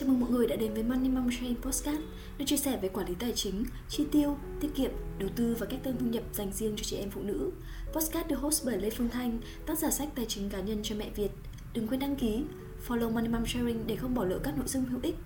Chào mừng mọi người đã đến với Money Mom Sharing Podcast, nơi chia sẻ về quản lý tài chính, chi tiêu, tiết kiệm, đầu tư và các kênh thu nhập dành riêng cho chị em phụ nữ. Podcast được host bởi Lê Phương Thanh, tác giả sách Tài chính cá nhân cho mẹ Việt. Đừng quên đăng ký, follow Money Mom Sharing để không bỏ lỡ các nội dung hữu ích.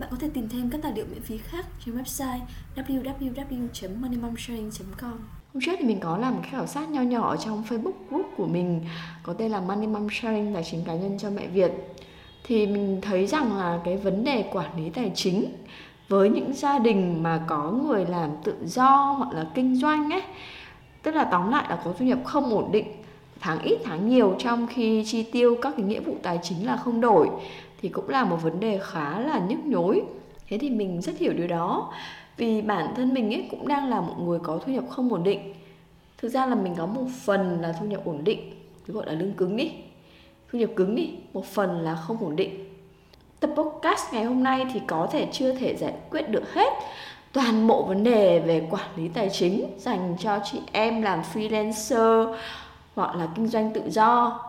Bạn có thể tìm thêm các tài liệu miễn phí khác trên website www.moneymomsharing.com. Hôm trước thì mình có làm một khảo sát nho nhỏ trong Facebook group của mình có tên là Money Mom Sharing Tài chính cá nhân cho mẹ Việt. Thì mình thấy rằng là cái vấn đề quản lý tài chính với những gia đình mà có người làm tự do hoặc là kinh doanh ấy, tức là tóm lại là có thu nhập không ổn định, tháng ít tháng nhiều, trong khi chi tiêu các cái nghĩa vụ tài chính là không đổi, thì cũng là một vấn đề khá là nhức nhối. Thế thì mình rất hiểu điều đó, vì bản thân mình ấy cũng đang là một người có thu nhập không ổn định. Thực ra là mình có một phần là thu nhập ổn định, cứ gọi là lương cứng đi, thu nhập cứng đi, một phần là không ổn định. Tập podcast ngày hôm nay thì có thể chưa thể giải quyết được hết toàn bộ vấn đề về quản lý tài chính dành cho chị em làm freelancer hoặc là kinh doanh tự do,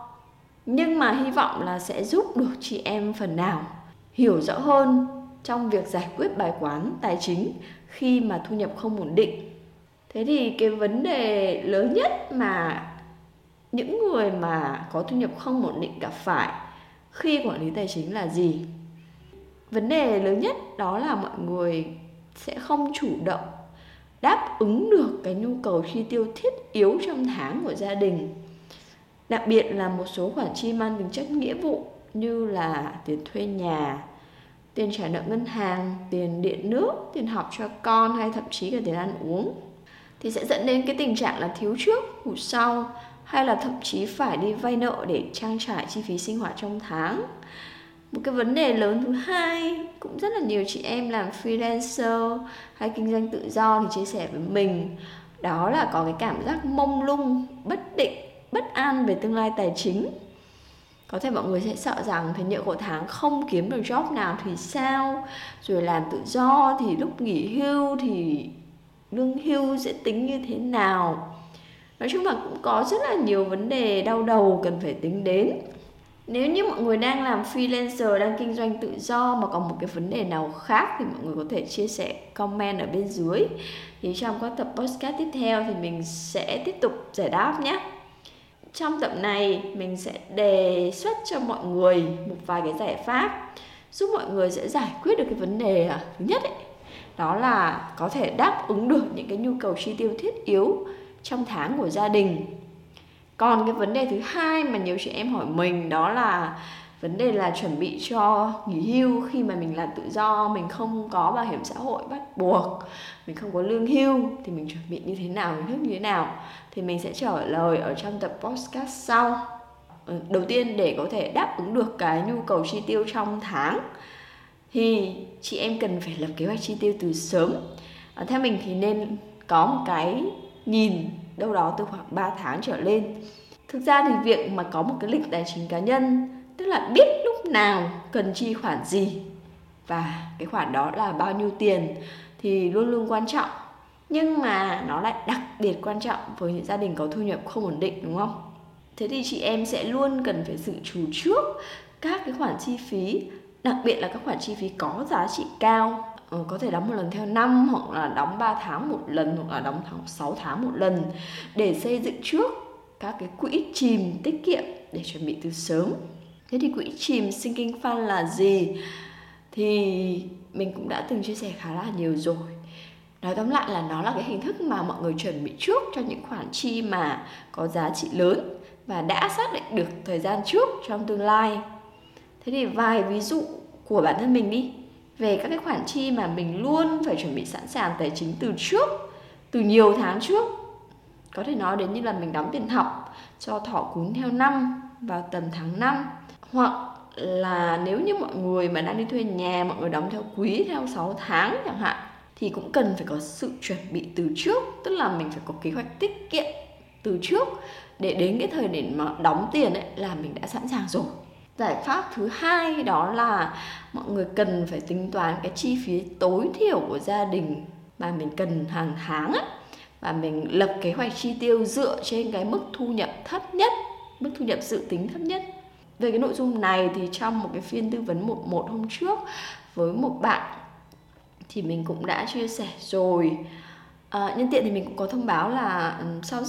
nhưng mà hy vọng là sẽ giúp được chị em phần nào hiểu rõ hơn trong việc giải quyết bài toán tài chính khi mà thu nhập không ổn định. Thế thì cái vấn đề lớn nhất mà những người mà có thu nhập không ổn định gặp phải khi quản lý tài chính là gì? Vấn đề lớn nhất đó là mọi người sẽ không chủ động đáp ứng được cái nhu cầu chi tiêu thiết yếu trong tháng của gia đình. Đặc biệt là một số khoản chi mang tính chất nghĩa vụ như là tiền thuê nhà, tiền trả nợ ngân hàng, tiền điện nước, tiền học cho con hay thậm chí cả tiền ăn uống, thì sẽ dẫn đến cái tình trạng là thiếu trước, hụt sau, hay là thậm chí phải đi vay nợ để trang trải chi phí sinh hoạt trong tháng. Một cái vấn đề lớn thứ hai cũng rất là nhiều chị em làm freelancer hay kinh doanh tự do thì chia sẻ với mình, đó là có cái cảm giác mông lung, bất định, bất an về tương lai tài chính. Có thể mọi người sẽ sợ rằng thế nhỡ của tháng không kiếm được job nào thì sao, rồi làm tự do thì lúc nghỉ hưu thì lương hưu sẽ tính như thế nào. Nói chung là cũng có rất là nhiều vấn đề đau đầu cần phải tính đến. Nếu như mọi người đang làm freelancer, đang kinh doanh tự do mà còn một cái vấn đề nào khác thì mọi người có thể chia sẻ comment ở bên dưới. Thì trong các tập podcast tiếp theo thì mình sẽ tiếp tục giải đáp nhé. Trong tập này mình sẽ đề xuất cho mọi người một vài cái giải pháp giúp mọi người sẽ giải quyết được cái vấn đề thứ nhất ấy, đó là có thể đáp ứng được những cái nhu cầu chi tiêu thiết yếu trong tháng của gia đình. Còn cái vấn đề thứ hai mà nhiều chị em hỏi mình đó là vấn đề là chuẩn bị cho nghỉ hưu. Khi mà mình làm tự do, mình không có bảo hiểm xã hội bắt buộc, mình không có lương hưu, thì mình chuẩn bị như thế nào, hình thức như thế nào, thì mình sẽ trả lời ở trong tập podcast sau. Đầu tiên, để có thể đáp ứng được cái nhu cầu chi tiêu trong tháng thì chị em cần phải lập kế hoạch chi tiêu từ sớm. Theo mình thì nên có một cái nhìn đâu đó từ khoảng 3 tháng trở lên. Thực ra thì việc mà có một cái lịch tài chính cá nhân, tức là biết lúc nào cần chi khoản gì và cái khoản đó là bao nhiêu tiền, thì luôn luôn quan trọng. Nhưng mà nó lại đặc biệt quan trọng với những gia đình có thu nhập không ổn định, đúng không? Thế thì chị em sẽ luôn cần phải dự trù trước các cái khoản chi phí, đặc biệt là các khoản chi phí có giá trị cao. Có thể đóng một lần theo năm, hoặc là đóng 3 tháng một lần, hoặc là đóng 6 tháng một lần, để xây dựng trước các cái quỹ chìm tiết kiệm để chuẩn bị từ sớm. Thế thì quỹ chìm Sinking Fund là gì? Thì mình cũng đã từng chia sẻ khá là nhiều rồi. Nói tóm lại là nó là cái hình thức mà mọi người chuẩn bị trước cho những khoản chi mà có giá trị lớn và đã xác định được thời gian trước trong tương lai. Thế thì vài ví dụ của bản thân mình đi, về các cái khoản chi mà mình luôn phải chuẩn bị sẵn sàng tài chính từ trước, từ nhiều tháng trước. Có thể nói đến như là mình đóng tiền học cho thỏ cún theo năm vào tầm tháng 5, hoặc là nếu như mọi người mà đang đi thuê nhà, mọi người đóng theo quý, theo 6 tháng chẳng hạn, thì cũng cần phải có sự chuẩn bị từ trước. Tức là mình phải có kế hoạch tiết kiệm từ trước, để đến cái thời điểm mà đóng tiền ấy là mình đã sẵn sàng rồi. Giải pháp thứ hai đó là mọi người cần phải tính toán cái chi phí tối thiểu của gia đình mà mình cần hàng tháng ấy, và mình lập kế hoạch chi tiêu dựa trên cái mức thu nhập thấp nhất, mức thu nhập dự tính thấp nhất. Về cái nội dung này thì trong một cái phiên tư vấn 1-1 hôm trước với một bạn thì mình cũng đã chia sẻ rồi. Nhân tiện thì mình cũng có thông báo là sau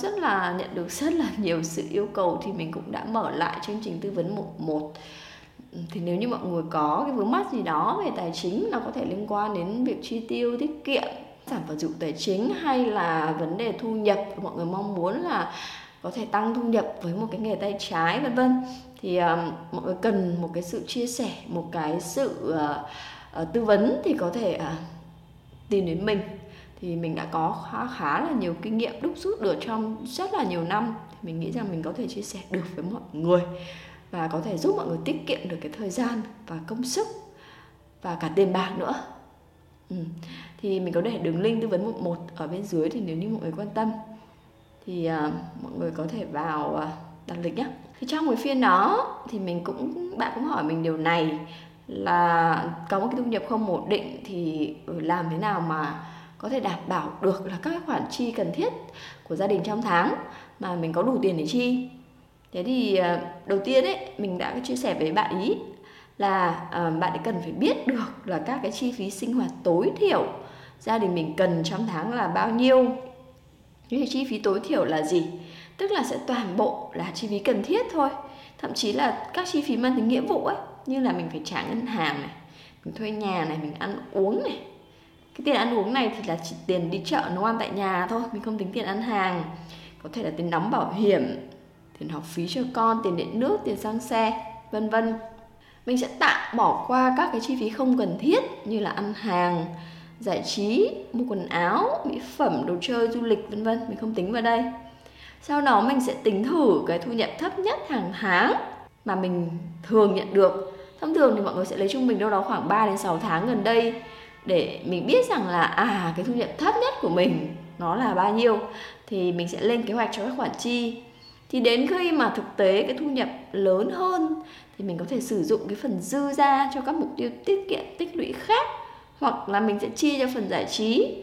nhận được rất là nhiều sự yêu cầu thì mình cũng đã mở lại chương trình tư vấn 1-1. Thì nếu như mọi người có cái vướng mắc gì đó về tài chính, nó có thể liên quan đến việc chi tiêu, tiết kiệm, sản phẩm dụng tài chính hay là vấn đề thu nhập, mọi người mong muốn là có thể tăng thu nhập với một cái nghề tay trái vân vân, thì mọi người cần một cái sự chia sẻ, một cái sự tư vấn thì có thể tìm đến mình. Thì mình đã có khá là nhiều kinh nghiệm đúc rút được trong rất là nhiều năm, thì mình nghĩ rằng mình có thể chia sẻ được với mọi người và có thể giúp mọi người tiết kiệm được cái thời gian và công sức và cả tiền bạc nữa. Thì mình có để đường link tư vấn 1-1 ở bên dưới, thì nếu như mọi người quan tâm thì mọi người có thể vào đặt lịch nhé. Thì trong cái phiên đó thì bạn cũng hỏi mình điều này là có một cái thu nhập không ổn định thì làm thế nào mà có thể đảm bảo được là các khoản chi cần thiết của gia đình trong tháng mà mình có đủ tiền để chi. Thế thì đầu tiên ấy, mình đã chia sẻ với bạn ý là bạn ấy cần phải biết được là các cái chi phí sinh hoạt tối thiểu gia đình mình cần trong tháng là bao nhiêu. Thì chi phí tối thiểu là gì? Tức là sẽ toàn bộ là chi phí cần thiết thôi. Thậm chí là các chi phí mang tính nghĩa vụ ấy, như là mình phải trả ngân hàng này, mình thuê nhà này, mình ăn uống này. Cái tiền ăn uống này thì là chỉ tiền đi chợ nấu ăn tại nhà thôi, mình không tính tiền ăn hàng. Có thể là tiền đóng bảo hiểm, tiền học phí cho con, tiền điện nước, tiền xăng xe, vân vân. Mình sẽ tạm bỏ qua các cái chi phí không cần thiết như là ăn hàng, giải trí, mua quần áo, mỹ phẩm, đồ chơi, du lịch, vân vân, mình không tính vào đây. Sau đó mình sẽ tính thử cái thu nhập thấp nhất hàng tháng mà mình thường nhận được. Thông thường thì mọi người sẽ lấy trung bình đâu đó khoảng 3 đến 6 tháng gần đây để mình biết rằng là cái thu nhập thấp nhất của mình nó là bao nhiêu, thì mình sẽ lên kế hoạch cho các khoản chi. Thì đến khi mà thực tế cái thu nhập lớn hơn thì mình có thể sử dụng cái phần dư ra cho các mục tiêu tiết kiệm, tích lũy khác, hoặc là mình sẽ chia cho phần giải trí.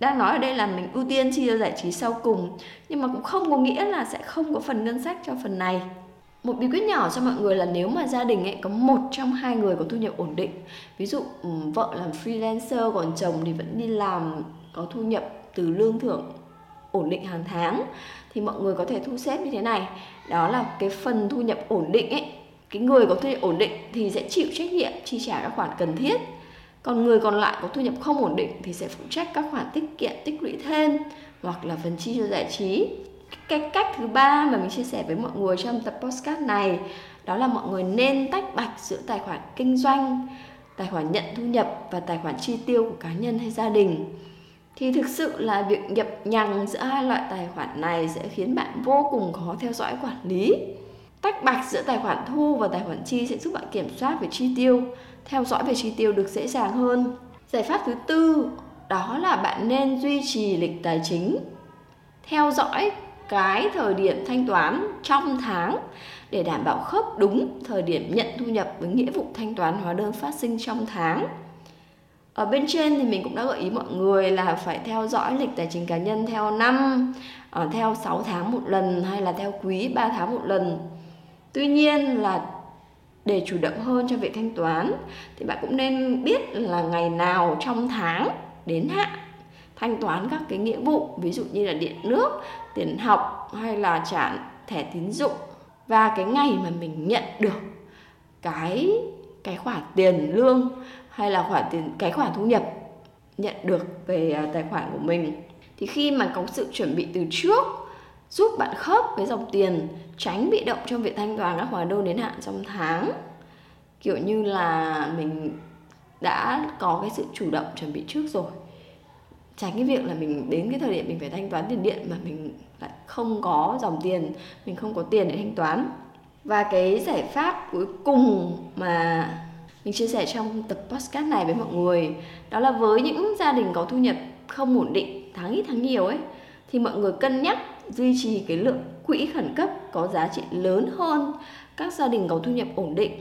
Đang nói ở đây là mình ưu tiên chia cho giải trí sau cùng, nhưng mà cũng không có nghĩa là sẽ không có phần ngân sách cho phần này. Một bí quyết nhỏ cho mọi người là nếu mà gia đình ấy có một trong hai người có thu nhập ổn định, ví dụ vợ làm freelancer còn chồng thì vẫn đi làm có thu nhập từ lương thưởng ổn định hàng tháng, thì mọi người có thể thu xếp như thế này. Đó là cái phần thu nhập ổn định ấy, cái người có thu nhập ổn định thì sẽ chịu trách nhiệm chi trả các khoản cần thiết, còn người còn lại có thu nhập không ổn định thì sẽ phụ trách các khoản tiết kiệm, tích lũy thêm hoặc là phần chi cho giải trí. Cái cách thứ ba mà mình chia sẻ với mọi người trong tập podcast này đó là mọi người nên tách bạch giữa tài khoản kinh doanh, tài khoản nhận thu nhập và tài khoản chi tiêu của cá nhân hay gia đình. Thì thực sự là việc nhập nhằng giữa hai loại tài khoản này sẽ khiến bạn vô cùng khó theo dõi quản lý. Tách bạch giữa tài khoản thu và tài khoản chi sẽ giúp bạn kiểm soát về chi tiêu, theo dõi về chi tiêu được dễ dàng hơn. Giải pháp thứ tư đó là bạn nên duy trì lịch tài chính, theo dõi cái thời điểm thanh toán trong tháng để đảm bảo khớp đúng thời điểm nhận thu nhập với nghĩa vụ thanh toán hóa đơn phát sinh trong tháng. Ở bên trên thì mình cũng đã gợi ý mọi người là phải theo dõi lịch tài chính cá nhân theo năm, theo 6 tháng một lần hay là theo quý 3 tháng một lần. Tuy nhiên là để chủ động hơn cho việc thanh toán thì bạn cũng nên biết là ngày nào trong tháng đến hạn thanh toán các cái nghĩa vụ, ví dụ như là điện nước, tiền học hay là trả thẻ tín dụng, và cái ngày mà mình nhận được cái khoản tiền lương hay là cái khoản thu nhập nhận được về tài khoản của mình. Thì khi mà có sự chuẩn bị từ trước giúp bạn khớp với dòng tiền, tránh bị động trong việc thanh toán các hóa đơn đến hạn trong tháng. Kiểu như là mình đã có cái sự chủ động chuẩn bị trước rồi, tránh cái việc là mình đến cái thời điểm mình phải thanh toán tiền điện mà mình lại không có dòng tiền, mình không có tiền để thanh toán. Và cái giải pháp cuối cùng mà mình chia sẻ trong tập podcast này với mọi người đó là với những gia đình có thu nhập không ổn định, tháng ít tháng nhiều ấy, thì mọi người cân nhắc duy trì cái lượng quỹ khẩn cấp có giá trị lớn hơn các gia đình có thu nhập ổn định.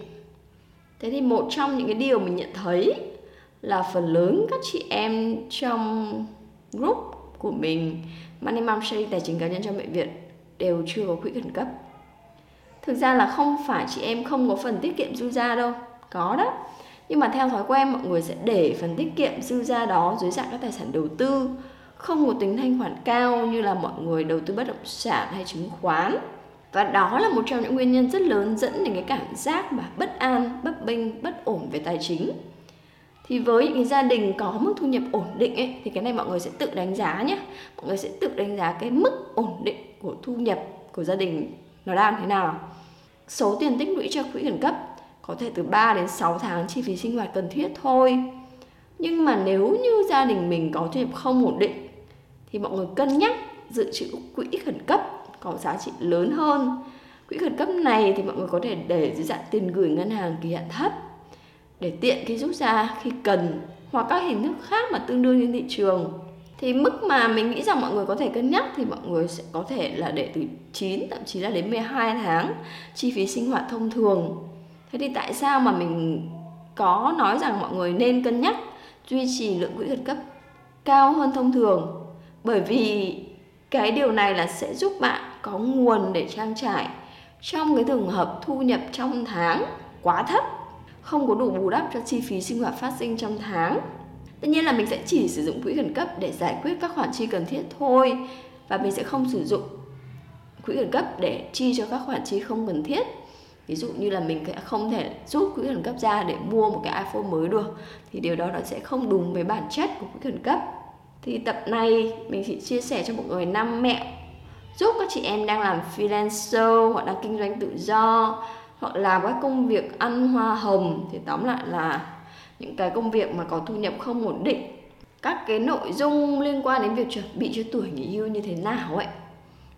Thế thì một trong những cái điều mình nhận thấy là phần lớn các chị em trong group của mình Money Mom Sharing tài chính cá nhân trong bệnh viện đều chưa có quỹ khẩn cấp. Thực ra là không phải chị em không có phần tiết kiệm dư ra đâu, có đó. Nhưng mà theo thói quen mọi người sẽ để phần tiết kiệm dư ra đó dưới dạng các tài sản đầu tư, không có tính thanh khoản cao như là mọi người đầu tư bất động sản hay chứng khoán. Và đó là một trong những nguyên nhân rất lớn dẫn đến cái cảm giác mà bất an, bấp bênh, bất ổn về tài chính. Thì với những gia đình có mức thu nhập ổn định ấy, thì cái này mọi người sẽ tự đánh giá nhé. Mọi người sẽ tự đánh giá cái mức ổn định của thu nhập của gia đình nó đang thế nào. Số tiền tích lũy cho quỹ khẩn cấp có thể từ 3 đến 6 tháng chi phí sinh hoạt cần thiết thôi. Nhưng mà nếu như gia đình mình có thu nhập không ổn định thì mọi người cân nhắc dự trữ quỹ khẩn cấp có giá trị lớn hơn. Quỹ khẩn cấp này thì mọi người có thể để dưới dạng tiền gửi ngân hàng kỳ hạn thấp để tiện khi rút ra khi cần, hoặc các hình thức khác mà tương đương trên thị trường. Thì mức mà mình nghĩ rằng mọi người có thể cân nhắc thì mọi người sẽ có thể là để từ 9 thậm chí là đến 12 tháng chi phí sinh hoạt thông thường. Thế thì tại sao mà mình có nói rằng mọi người nên cân nhắc duy trì lượng quỹ khẩn cấp cao hơn thông thường? Bởi vì cái điều này là sẽ giúp bạn có nguồn để trang trải trong cái trường hợp thu nhập trong tháng quá thấp, không có đủ bù đắp cho chi phí sinh hoạt phát sinh trong tháng. Tất nhiên là mình sẽ chỉ sử dụng quỹ khẩn cấp để giải quyết các khoản chi cần thiết thôi, và mình sẽ không sử dụng quỹ khẩn cấp để chi cho các khoản chi không cần thiết. Ví dụ như là mình không thể rút quỹ khẩn cấp ra để mua một cái iPhone mới được, thì điều đó nó sẽ không đúng với bản chất của quỹ khẩn cấp. Thì tập này mình sẽ chia sẻ cho mọi người 5 mẹo giúp các chị em đang làm freelancer hoặc đang kinh doanh tự do, hoặc làm các công việc ăn hoa hồng, thì tóm lại là những cái công việc mà có thu nhập không ổn định. Các cái nội dung liên quan đến việc chuẩn bị cho tuổi nghỉ hưu như thế nào ấy,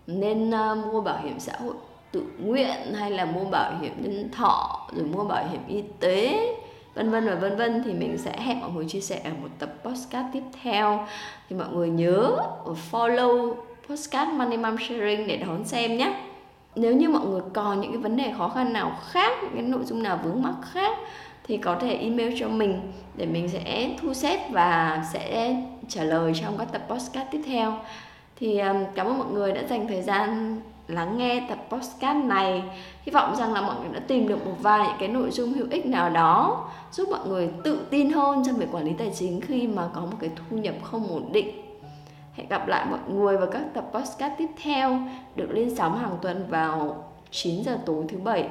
nên mua bảo hiểm xã hội tự nguyện hay là mua bảo hiểm nhân thọ, rồi mua bảo hiểm y tế, vân vân và vân vân, thì mình sẽ hẹn mọi người chia sẻ ở một tập podcast tiếp theo. Thì mọi người nhớ follow podcast Money Mom Sharing để đón xem nhé. Nếu như mọi người còn những cái vấn đề khó khăn nào khác, những cái nội dung nào vướng mắc khác, thì có thể email cho mình để mình sẽ thu xếp và sẽ trả lời trong các tập podcast tiếp theo. Thì cảm ơn mọi người đã dành thời gian lắng nghe tập podcast này. Hy vọng rằng là mọi người đã tìm được một vài những cái nội dung hữu ích nào đó giúp mọi người tự tin hơn trong việc quản lý tài chính khi mà có một cái thu nhập không ổn định. Hẹn gặp lại mọi người vào các tập podcast tiếp theo được lên sóng hàng tuần vào 9 giờ tối thứ Bảy.